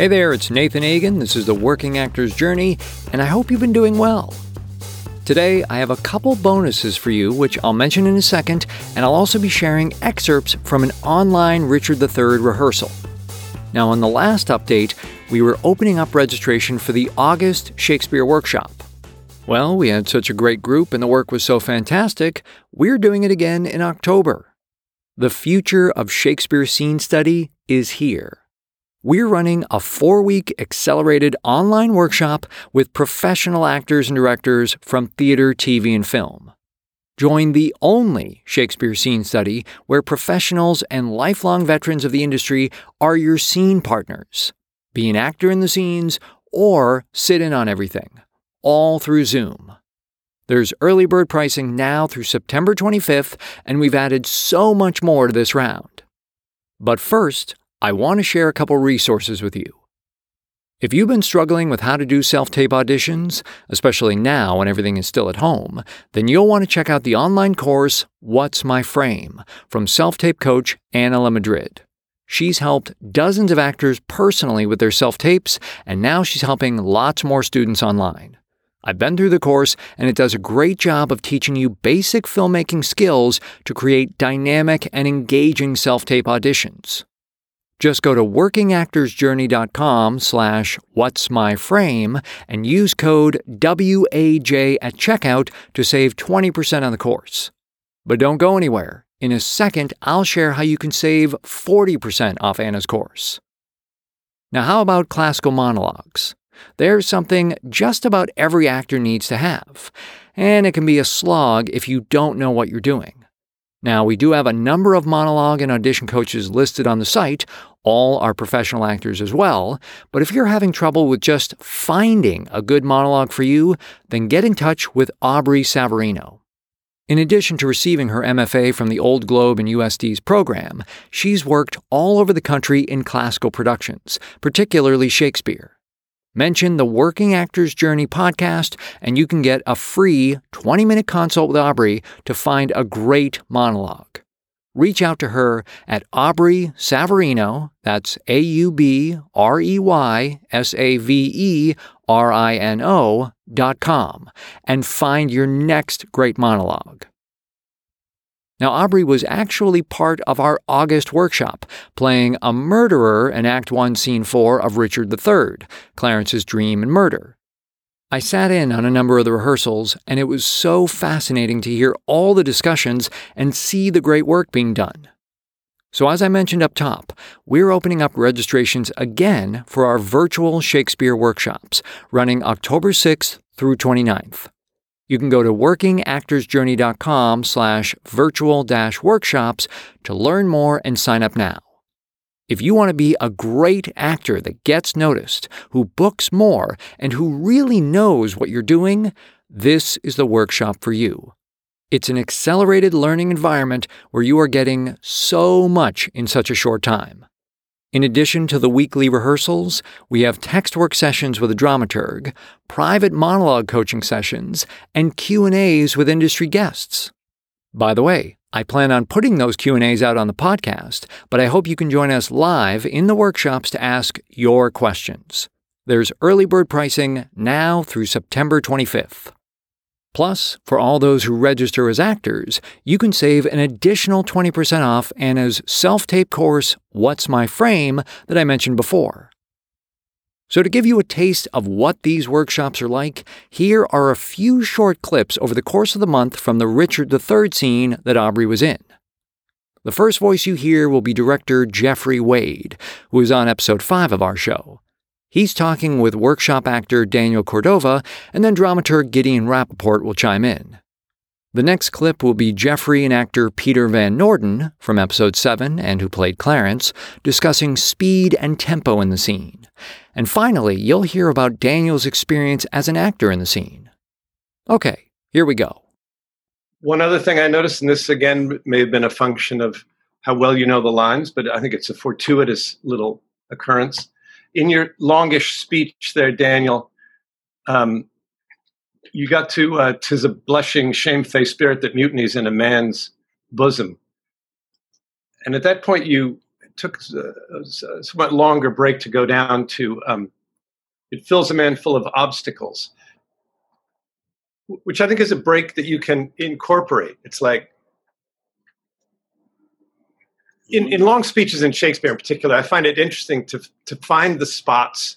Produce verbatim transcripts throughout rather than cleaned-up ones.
Hey there, it's Nathan Egan. This is the Working Actor's Journey, and I hope you've been doing well. Today, I have a couple bonuses for you, which I'll mention in a second, and I'll also be sharing excerpts from an online Richard the Third rehearsal. Now, on the last update, we were opening up registration for the August Shakespeare workshop. Well, we had such a great group and the work was so fantastic, we're doing it again in October. The future of Shakespeare scene study is here. We're running a four-week accelerated online workshop with professional actors and directors from theater, T V, and film. Join the only Shakespeare Scene Study where professionals and lifelong veterans of the industry are your scene partners. Be an actor in the scenes or sit in on everything, all through Zoom. There's early bird pricing now through September twenty-fifth, and we've added so much more to this round. But first, I want to share a couple resources with you. If you've been struggling with how to do self-tape auditions, especially now when everything is still at home, then you'll want to check out the online course, What's My Frame?, from self-tape coach Anna La Madrid. She's helped dozens of actors personally with their self-tapes, and now she's helping lots more students online. I've been through the course, and it does a great job of teaching you basic filmmaking skills to create dynamic and engaging self-tape auditions. Just go to working actors journey dot com slash what's my frame and use code W A J at checkout to save twenty percent on the course. But don't go anywhere. In a second, I'll share how you can save forty percent off Anna's course. Now, how about classical monologues? They're something just about every actor needs to have, and it can be a slog if you don't know what you're doing. Now, we do have a number of monologue and audition coaches listed on the site. All are professional actors as well. But if you're having trouble with just finding a good monologue for you, then get in touch with Aubrey Saverino. In addition to receiving her M F A from the Old Globe and U S D's program, she's worked all over the country in classical productions, particularly Shakespeare. Mention the Working Actors Journey podcast, and you can get a free twenty-minute consult with Aubrey to find a great monologue. Reach out to her at Aubrey Saverino, that's A-U-B-R-E-Y-S-A-V-E-R-I-N-O dot com, and find your next great monologue. Now, Aubrey was actually part of our August workshop, playing a murderer in Act one, Scene four of Richard the Third, Clarence's Dream and Murder. I sat in on a number of the rehearsals, and it was so fascinating to hear all the discussions and see the great work being done. So as I mentioned up top, we're opening up registrations again for our virtual Shakespeare workshops, running October sixth through twenty-ninth. You can go to working actors journey dot com slash virtual dash workshops to learn more and sign up now. If you want to be a great actor that gets noticed, who books more, and who really knows what you're doing, this is the workshop for you. It's an accelerated learning environment where you are getting so much in such a short time. In addition to the weekly rehearsals, we have text work sessions with a dramaturg, private monologue coaching sessions, and Q and A's with industry guests. By the way, I plan on putting those Q and A's out on the podcast, but I hope you can join us live in the workshops to ask your questions. There's early bird pricing now through September twenty-fifth. Plus, for all those who register as actors, you can save an additional twenty percent off Anna's self-tape course, What's My Frame?, that I mentioned before. So to give you a taste of what these workshops are like, here are a few short clips over the course of the month from the Richard the Third scene that Aubrey was in. The first voice you hear will be director Jeffrey Wade, who is on episode five of our show. He's talking with workshop actor Daniel Cordova, and then dramaturg Gideon Rappaport will chime in. The next clip will be Jeffrey and actor Peter Van Norden, from episode seven and who played Clarence, discussing speed and tempo in the scene. And finally, you'll hear about Daniel's experience as an actor in the scene. Okay, here we go. One other thing I noticed, and this again may have been a function of how well you know the lines, but I think it's a fortuitous little occurrence. In your longish speech there, Daniel, um, you got to uh, "'Tis a blushing, shamefaced spirit that mutinies in a man's bosom." And at that point, you took a, a somewhat longer break to go down to, um, it fills a man full of obstacles, which I think is a break that you can incorporate. It's like, in, in long speeches in Shakespeare in particular, I find it interesting to to find the spots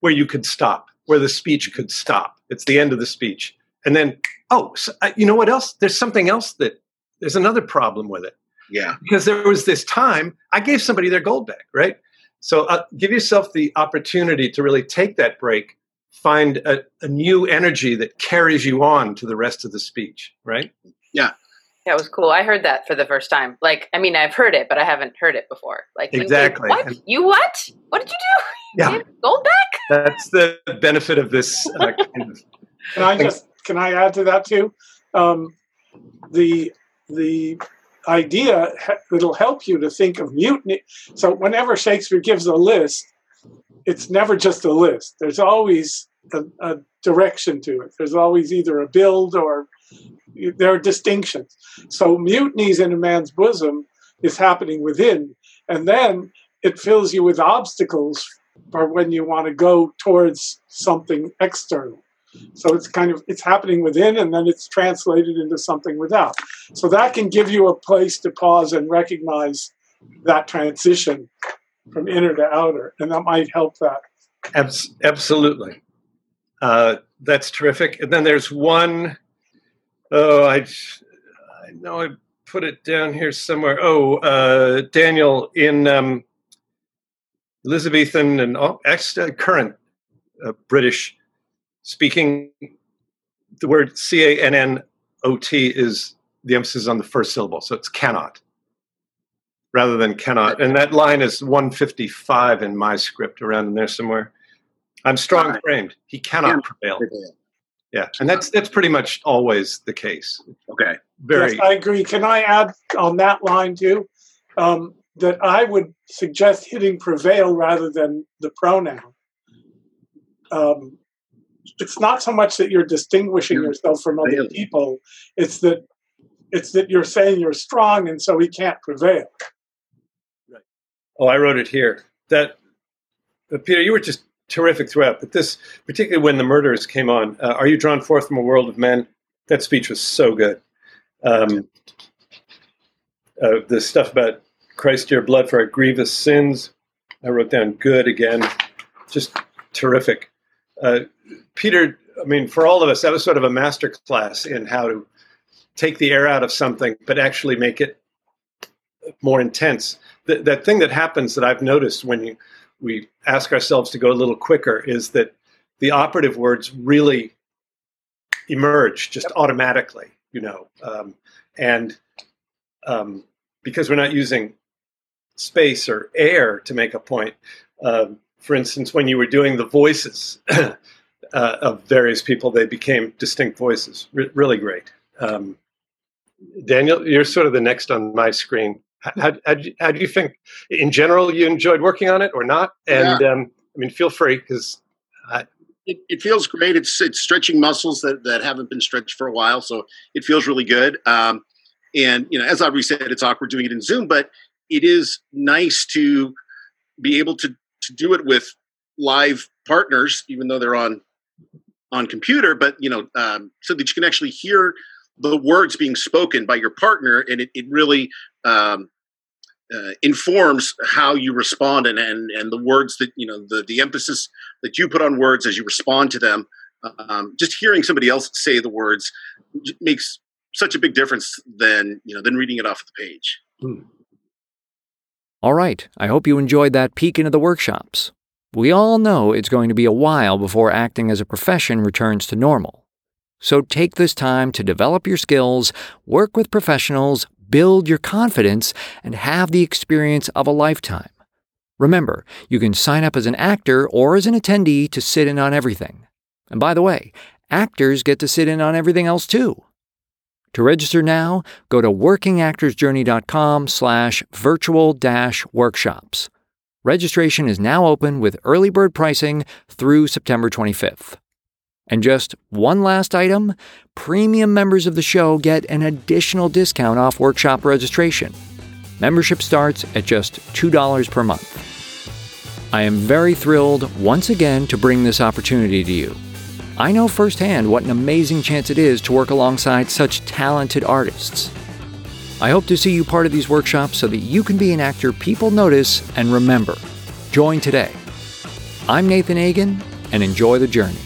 where you could stop, where the speech could stop. It's the end of the speech. And then, oh, so, uh, you know what else? There's something else that, there's another problem with it. Yeah. Because there was this time, I gave somebody their gold back, right? So uh, give yourself the opportunity to really take that break, find a, a new energy that carries you on to the rest of the speech, right? Yeah. Yeah, it was cool. I heard that for the first time. Like, I mean, I've heard it, but I haven't heard it before. Like, exactly. Like, what? You what? What did you do? Yeah. You gave gold back? That's the benefit of this. Uh, kind of can I just, can I add to that too? Um, the, the idea, it'll help you to think of mutiny. So whenever Shakespeare gives a list, it's never just a list. There's always a, a direction to it. There's always either a build or there are distinctions. So mutinies in a man's bosom is happening within, and then it fills you with obstacles for when you want to go towards something external. So it's kind of, it's happening within, and then it's translated into something without. So that can give you a place to pause and recognize that transition from inner to outer, and that might help that. Abs- absolutely. Uh, that's terrific. And then there's one, oh, I, I know I put it down here somewhere. Oh, uh, Daniel, in um, Elizabethan and oh, extra, current uh, British speaking, the word C A N N O T is the emphasis on the first syllable, so it's cannot rather than cannot. And that line is one fifty-five in my script, around in there somewhere. I'm strong framed. He cannot prevail. Yeah, and that's that's pretty much always the case. Okay. Very. Yes, I agree. Can I add on that line too, um, that I would suggest hitting prevail rather than the pronoun. Um, It's not so much that you're distinguishing you're yourself from other prevailing. people. It's that it's that you're saying you're strong, and so he can't prevail. Right. Oh, I wrote it here. That, but Peter, you were just terrific throughout. But this, particularly when the murderers came on, uh, are you drawn forth from a world of men? That speech was so good. Um, uh, the stuff about Christ, your blood for our grievous sins. I wrote down good again. Just terrific. Uh, Peter, I mean, for all of us, that was sort of a master class in how to take the air out of something, but actually make it more intense. The, that thing that happens that I've noticed when you, we ask ourselves to go a little quicker is that the operative words really emerge just automatically, you know, um, and um, because we're not using space or air to make a point. Um, for instance, when you were doing the voices, Uh, of various people, they became distinct voices. R- really great. Um, Daniel, you're sort of the next on my screen. How do you, you think, in general, you enjoyed working on it or not? And yeah. um, I mean, feel free, because I... it, it feels great. It's it's stretching muscles that, that haven't been stretched for a while, so it feels really good. Um, and you know, as Aubrey said, it's awkward doing it in Zoom, but it is nice to be able to to do it with live partners, even though they're on. on computer, but, you know, um, so that you can actually hear the words being spoken by your partner, and it, it really um, uh, informs how you respond and, and and the words that, you know, the, the emphasis that you put on words as you respond to them. Um, just hearing somebody else say the words makes such a big difference than, you know, than reading it off the page. Hmm. All right. I hope you enjoyed that peek into the workshops. We all know it's going to be a while before acting as a profession returns to normal. So take this time to develop your skills, work with professionals, build your confidence, and have the experience of a lifetime. Remember, you can sign up as an actor or as an attendee to sit in on everything. And by the way, actors get to sit in on everything else too. To register now, go to working actors journey dot com slash virtual dash workshops. Registration is now open with early bird pricing through September twenty-fifth. And just one last item, premium members of the show get an additional discount off workshop registration. Membership starts at just two dollars per month. I am very thrilled once again to bring this opportunity to you. I know firsthand what an amazing chance it is to work alongside such talented artists. I hope to see you part of these workshops so that you can be an actor people notice and remember. Join today. I'm Nathan Egan, and enjoy the journey.